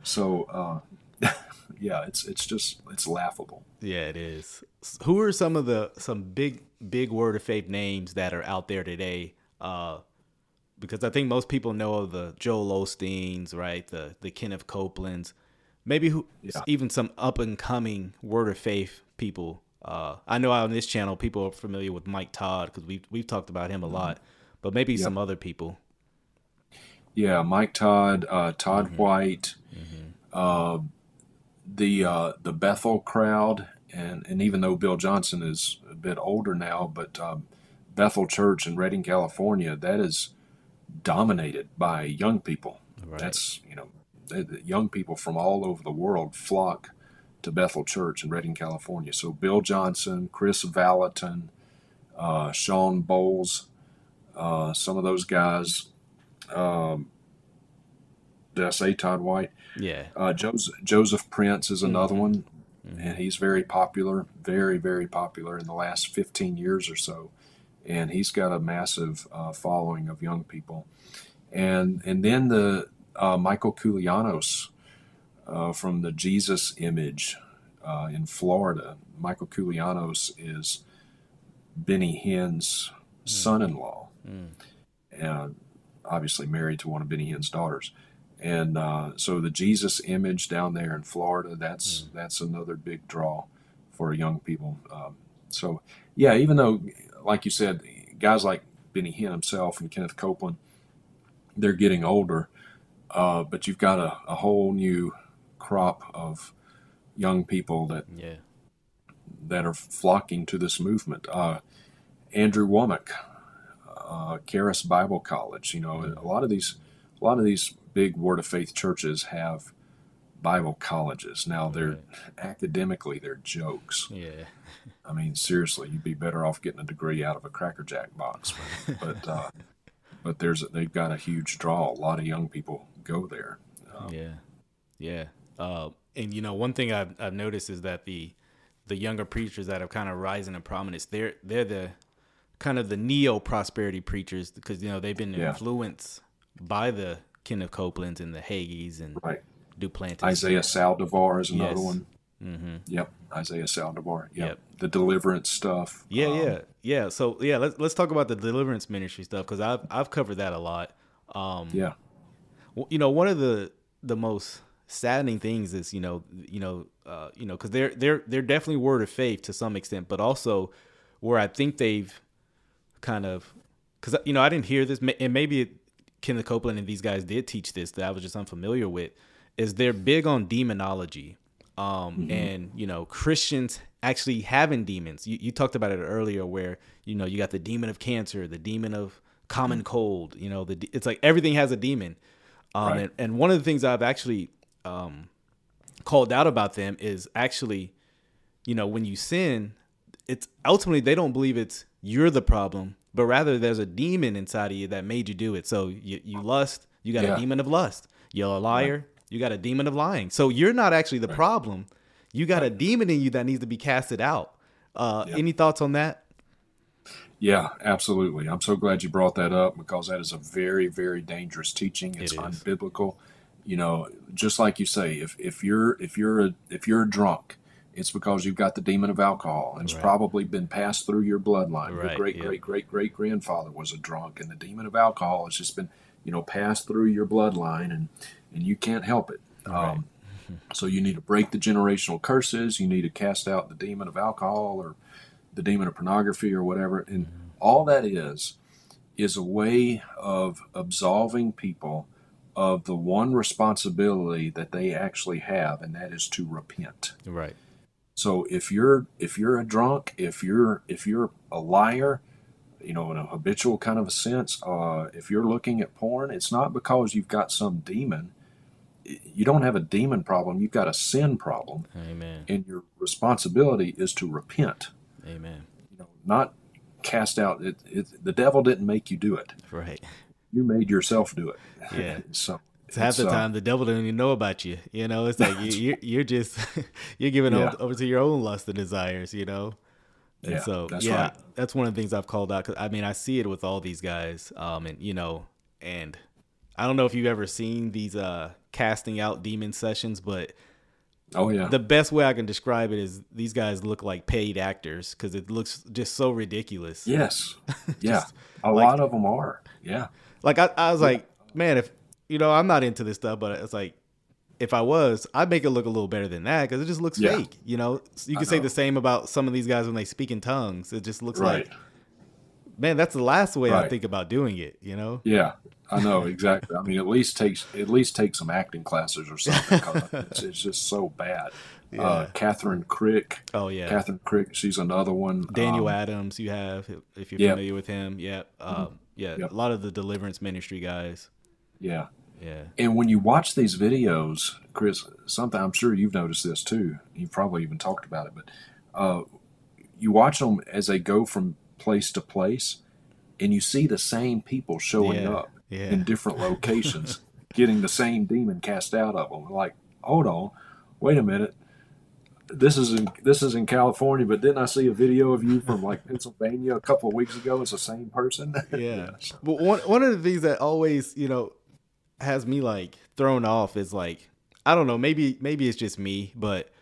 So, yeah, it's laughable. Yeah, it is. Who are some of some big Word of Faith names that are out there today? Because I think most people know of the Joel Osteens, right? The Kenneth Copelands. Maybe even some up-and-coming Word of Faith people. I know on this channel people are familiar with Mike Todd because we've talked about him a lot, but maybe some other people. Yeah, Mike Todd, Todd White, the Bethel crowd, and even though Bill Johnson is a bit older now, but Bethel Church in Redding, California, that is dominated by young people. Right. That's, you know, young people from all over the world flock to Bethel Church in Redding, California. So Bill Johnson, Chris Valentin, Sean Bowles, some of those guys. Did I say Todd White? Yeah. Joseph Prince is another one, and he's very popular, very, very popular in the last 15 years or so. And he's got a massive following of young people. And then Michael Koulianos from the Jesus Image in Florida. Michael Koulianos is Benny Hinn's son-in-law, and obviously married to one of Benny Hinn's daughters. And so the Jesus Image down there in Florida, that's another big draw for young people. So, yeah, even though, like you said, guys like Benny Hinn himself and Kenneth Copeland, they're getting older. But you've got a whole new crop of young people that are flocking to this movement. Andrew Womack, Karis Bible College. You know, a lot of these big Word of Faith churches have Bible colleges. Now, they're academically they're jokes. Yeah, I mean, seriously, you'd be better off getting a degree out of a Cracker Jack box. But they've got a huge draw. A lot of young people go there. And you know, one thing I've noticed is that the younger preachers that have kind of risen in prominence, they're the kind of the neo-prosperity preachers, because, you know, they've been influenced by the Kenneth Copelands and the Hagis and Duplantis. Isaiah Saldivar is another one. Mm-hmm. Yep, Isaiah Saldivar. Yep, the deliverance stuff. Yeah. So yeah, let's talk about the deliverance ministry stuff, because I've covered that a lot. You know, one of the most saddening things is because they're definitely Word of Faith to some extent, but also where I think they've kind of, because, you know, I didn't hear this, and maybe Kenneth Copeland and these guys did teach this that I was just unfamiliar with, is they're big on demonology. And, you know, Christians actually having demons. You talked about it earlier where, you know, you got the demon of cancer, the demon of common cold, you know, it's like everything has a demon. And one of the things I've actually called out about them is actually, you know, when you sin, it's ultimately they don't believe it's you're the problem, but rather there's a demon inside of you that made you do it. So you lust, you got a demon of lust. You're a liar, you got a demon of lying. So you're not actually the problem. You got a demon in you that needs to be casted out. Any thoughts on that? Yeah, absolutely. I'm so glad you brought that up because that is a very, very dangerous teaching. It's unbiblical. You know, just like you say, if you're drunk, it's because you've got the demon of alcohol. It's probably been passed through your bloodline. Your great grandfather was a drunk, and the demon of alcohol has just been, you know, passed through your bloodline, and you can't help it. So you need to break the generational curses. You need to cast out the demon of alcohol or the demon of pornography or whatever, and all that is a way of absolving people of the one responsibility that they actually have, and that is to repent. Right. So if you're a drunk, if you're a liar, you know, in a habitual kind of a sense, if you're looking at porn, it's not because you've got some demon. You don't have a demon problem. You've got a sin problem. Amen. And your responsibility is to repent. Amen. You know, not cast out. The devil didn't make you do it. Right. You made yourself do it. Yeah. So it's half the time the devil doesn't even know about you. You know, it's like you're just you're giving over to your own lust and desires. You know, and so that's that's one of the things I've called out. 'Cause, I mean, I see it with all these guys, and you know, and I don't know if you've ever seen these casting out demon sessions, but the best way I can describe it is these guys look like paid actors because it looks just so ridiculous. Yes, yeah, a lot of them are. Yeah. Like I was like, man, if you know, I'm not into this stuff, but it's like, if I was, I'd make it look a little better than that because it just looks fake. You know, so you can say the same about some of these guys when they speak in tongues. It just looks like, man, that's the last way I think about doing it. You know? Yeah, I know exactly. I mean, at least take some acting classes or something. 'Cause it's just so bad. Yeah. Catherine Crick. Oh yeah, Catherine Crick. She's another one. Daniel Adams. You have if you're familiar with him. Yeah. A lot of the deliverance ministry guys. Yeah. Yeah. And when you watch these videos, Chris, something I'm sure you've noticed this too. You've probably even talked about it, but you watch them as they go from place to place, and you see the same people showing up in different locations, getting the same demon cast out of them. Like, hold on, wait a minute. This is in California, but didn't I see a video of you from like Pennsylvania a couple of weeks ago? It's the same person. Yeah. But one of the things that always, you know, has me like thrown off is like, I don't know, maybe it's just me, but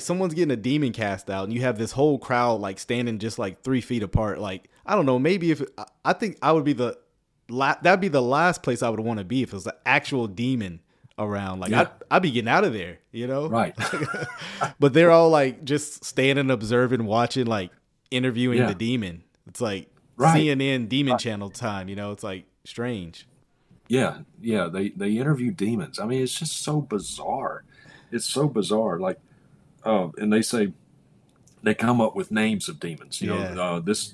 someone's getting a demon cast out and you have this whole crowd like standing just like 3 feet apart. Like, I don't know, maybe I think I would be that'd be the last place I would want to be if it was an actual demon around. Like I'd be getting out of there, you know? Right. But they're all like just standing, observing, watching, like interviewing the demon. It's like CNN demon channel time, you know? It's like strange. Yeah. Yeah. They interview demons. I mean, it's just so bizarre. It's so bizarre. Like, and they say, they come up with names of demons, you know, this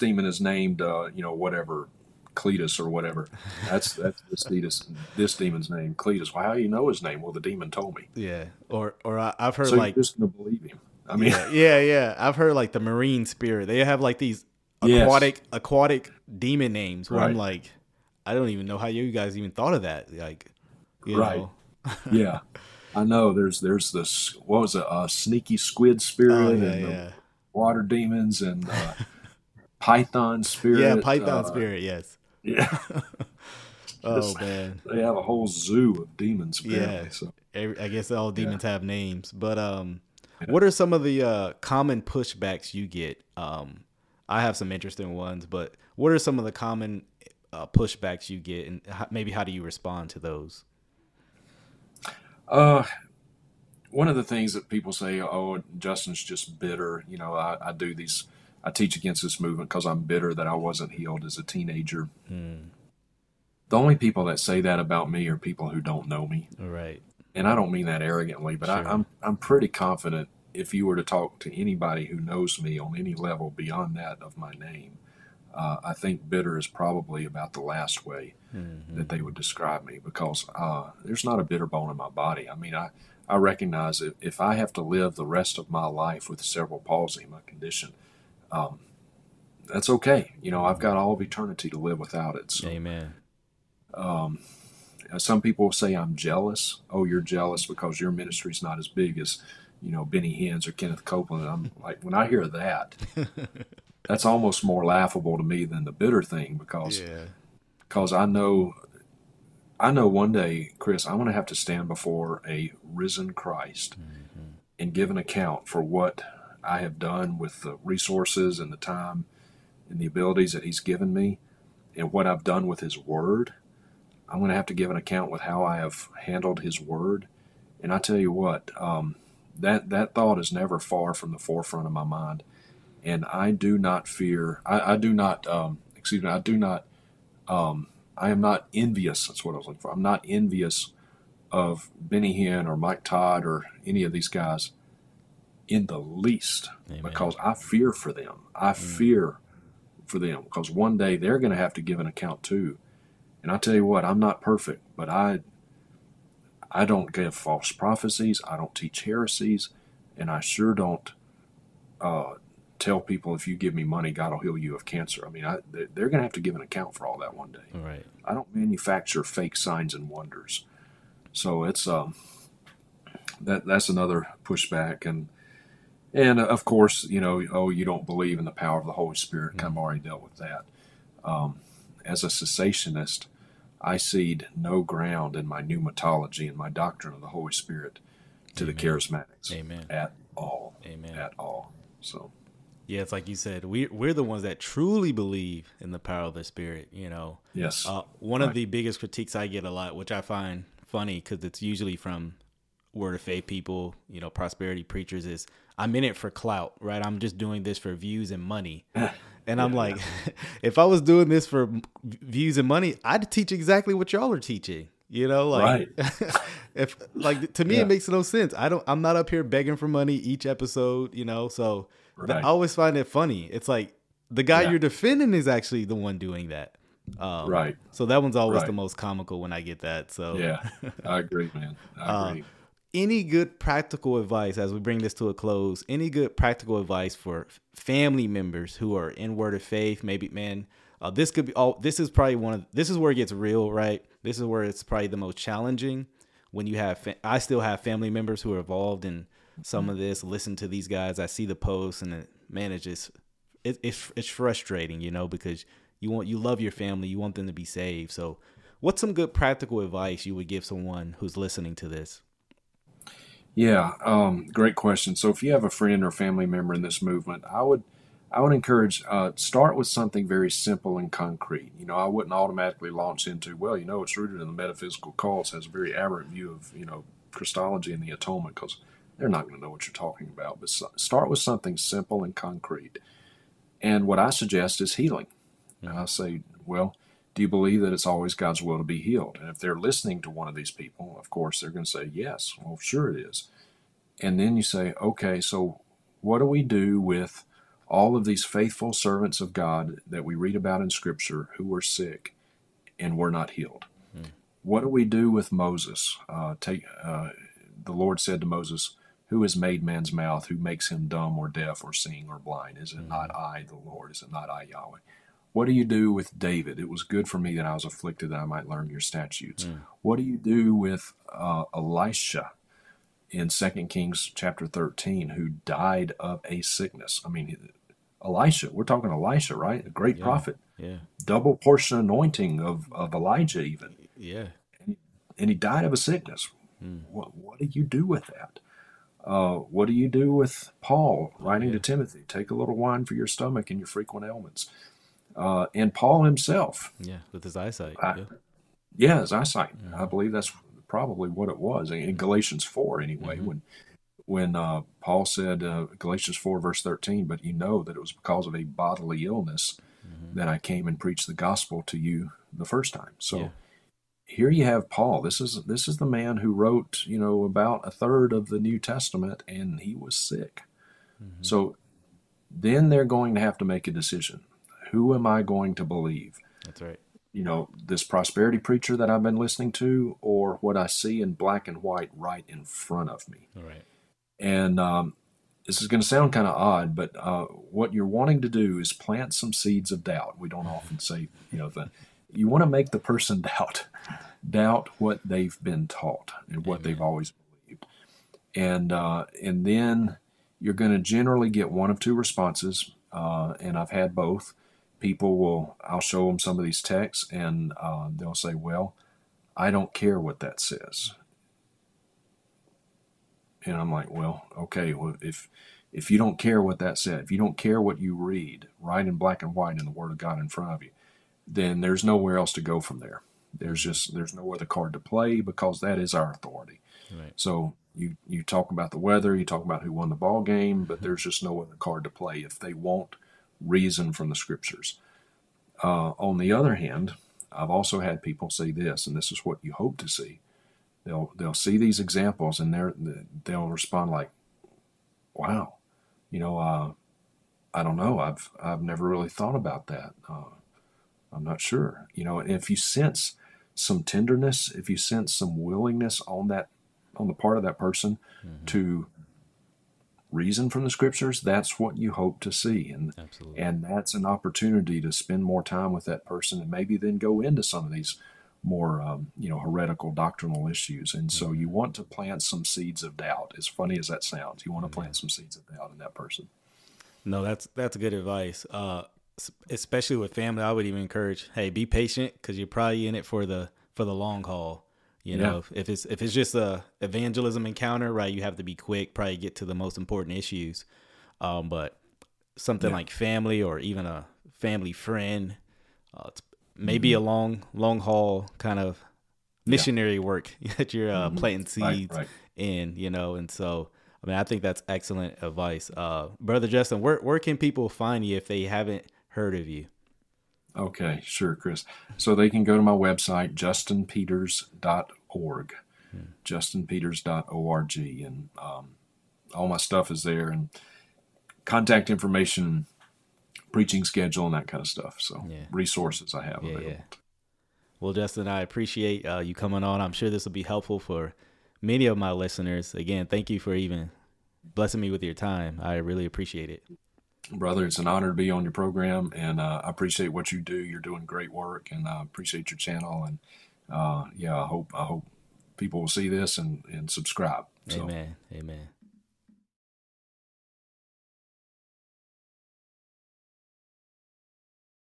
demon is named, you know, whatever, Cletus or whatever. That's this demon's name, Cletus. Well, how do you know his name? Well, the demon told me. Yeah. Or I've heard, so like, you're just gonna believe him. I mean, yeah. I've heard like the marine spirit. They have like these aquatic demon names where I'm like, I don't even know how you guys even thought of that. Like, you know. Yeah. I know there's this, what was it? Sneaky squid spirit the water demons and python spirit. Yeah. Python spirit. Yes. Yeah. Oh man. They have a whole zoo of demons. Yeah. So. I guess all demons have names, but, what are some of the, common pushbacks you get? I have some interesting ones, but what are some of the common pushbacks you get, and how do you respond to those? One of the things that people say, oh, Justin's just bitter. You know, I teach against this movement because I'm bitter that I wasn't healed as a teenager. Mm. The only people that say that about me are people who don't know me. Right. And I don't mean that arrogantly, but I'm pretty confident if you were to talk to anybody who knows me on any level beyond that of my name, I think bitter is probably about the last way that they would describe me because there's not a bitter bone in my body. I mean, I, I recognize that if I have to live the rest of my life with cerebral palsy, my condition, that's okay. You know, I've got all of eternity to live without it. So, amen. Some people say I'm jealous. Oh, you're jealous because your ministry's not as big as, you know, Benny Hinn's or Kenneth Copeland. And I'm like, when I hear that, that's almost more laughable to me than the bitter thing, because I know one day, Chris, I'm going to have to stand before a risen Christ and give an account for what I have done with the resources and the time and the abilities that he's given me, and what I've done with his word. I'm going to have to give an account with how I have handled his word. And I tell you what, that thought is never far from the forefront of my mind. And I do not fear, I am not envious. That's what I was looking for. I'm not envious of Benny Hinn or Mike Todd or any of these guys in the least. Amen. Because I fear for them. I fear for them because one day they're going to have to give an account too. And I tell you what, I'm not perfect, but I don't give false prophecies. I don't teach heresies, and I sure don't tell people, if you give me money, God will heal you of cancer. I mean, they're going to have to give an account for all that one day. Right. I don't manufacture fake signs and wonders. So it's that's another pushback, and of course, you know, oh, you don't believe in the power of the Holy Spirit. Mm-hmm. Kind of already dealt with that. As a cessationist, I cede no ground in my pneumatology and my doctrine of the Holy Spirit to the charismatics. Amen. At all. Amen. At all. So, yeah, it's like you said, we're the ones that truly believe in the power of the Spirit, you know. Yes. One of the biggest critiques I get a lot, which I find funny because it's usually from Word of Faith people, you know, prosperity preachers, is I'm in it for clout, right? I'm just doing this for views and money. And I'm like, if I was doing this for views and money, I'd teach exactly what y'all are teaching. You know, like, right. If like, to me, it makes no sense. I'm not up here begging for money each episode, you know? So I always find it funny. It's like the guy you're defending is actually the one doing that. Right. So that one's always the most comical when I get that. So yeah, I agree, man. I agree. Any good practical advice, as we bring this to a close, any good practical advice for family members who are in Word of Faith? Maybe, man, this could be all, this is where it gets real, right? This is where it's probably the most challenging when you have, I still have family members who are involved in some of this, listen to these guys. I see the posts and it's frustrating, you know, because you love your family. You want them to be saved. So what's some good practical advice you would give someone who's listening to this? Yeah, great question. So if you have a friend or family member in this movement, I would encourage, start with something very simple and concrete. You know, I wouldn't automatically launch into, well, you know, it's rooted in the metaphysical cults, has a very aberrant view of, you know, Christology and the atonement, because they're not going to know what you're talking about. But start with something simple and concrete. And what I suggest is healing. And I say, well, do you believe that it's always God's will to be healed? And if they're listening to one of these people, of course, they're going to say, yes, well, sure it is. And then you say, okay, so what do we do with all of these faithful servants of God that we read about in Scripture who were sick and were not healed? Mm-hmm. What do we do with Moses? The Lord said to Moses, who has made man's mouth, who makes him dumb or deaf or seeing or blind? Is it not I, the Lord? Is it not I, Yahweh? What do you do with David? It was good for me that I was afflicted, that I might learn your statutes. Mm. What do you do with Elisha in 2 Kings chapter 13, who died of a sickness? I mean, Elisha, we're talking Elisha, right? A great prophet. Yeah. Double portion anointing of Elijah even. Yeah. And he died of a sickness. Mm. What do you do with that? What do you do with Paul writing to Timothy? Take a little wine for your stomach and your frequent ailments. And Paul himself. Yeah, with his eyesight. His eyesight. Yeah. I believe that's probably what it was in Galatians 4 anyway, when Paul said, Galatians 4 verse 13, but you know that it was because of a bodily illness that I came and preached the gospel to you the first time. So here you have Paul. This is the man who wrote, you know, about a third of the New Testament, and he was sick. Mm-hmm. So then they're going to have to make a decision. Who am I going to believe? That's right. this prosperity preacher that I've been listening to, or what I see in black and white right in front of me. All right. And this is going to sound kind of odd, but what you're wanting to do is plant some seeds of doubt. We don't often say, that you want to make the person doubt what they've been taught and what they've always believed. And then you're going to generally get one of two responses. And I've had both. People I'll show them some of these texts, and they'll say, well, I don't care what that says. And I'm like, well, okay, well, if you don't care what that said, if you don't care what you read, right in black and white in the Word of God in front of you, then there's nowhere else to go from there. There's no other card to play, because that is our authority. Right. So you talk about the weather, you talk about who won the ball game, but there's just no other card to play if they want reason from the Scriptures. On the other hand, I've also had people say this, and this is what you hope to see. They'll see these examples, and they'll respond like, "Wow, I don't know. I've never really thought about that. I'm not sure." And if you sense some tenderness, if you sense some willingness on the part of that person to reason from the Scriptures, that's what you hope to see. And absolutely. And that's an opportunity to spend more time with that person, and maybe then go into some of these more, heretical doctrinal issues. And so you want to plant some seeds of doubt. As funny as that sounds, you want to plant some seeds of doubt in that person. No, that's good advice. Especially with family, I would even encourage, hey, be patient, because you're probably in it for the long haul. If it's just a evangelism encounter, right, you have to be quick, probably get to the most important issues. But something like family, or even a family friend, it's maybe a long haul kind of missionary work that you're planting seeds in, And so, I think that's excellent advice. Brother Justin, where can people find you if they haven't heard of you? Okay, sure, Chris. So they can go to my website, justinpeters.org, justinpeters.org. And all my stuff is there, and contact information, preaching schedule, and that kind of stuff. So resources I have available. Yeah. Well, Justin, I appreciate you coming on. I'm sure this will be helpful for many of my listeners. Again, thank you for even blessing me with your time. I really appreciate it. Brother, it's an honor to be on your program, and I appreciate what you do. You're doing great work, and I appreciate your channel. And I hope people will see this and subscribe. So. Amen.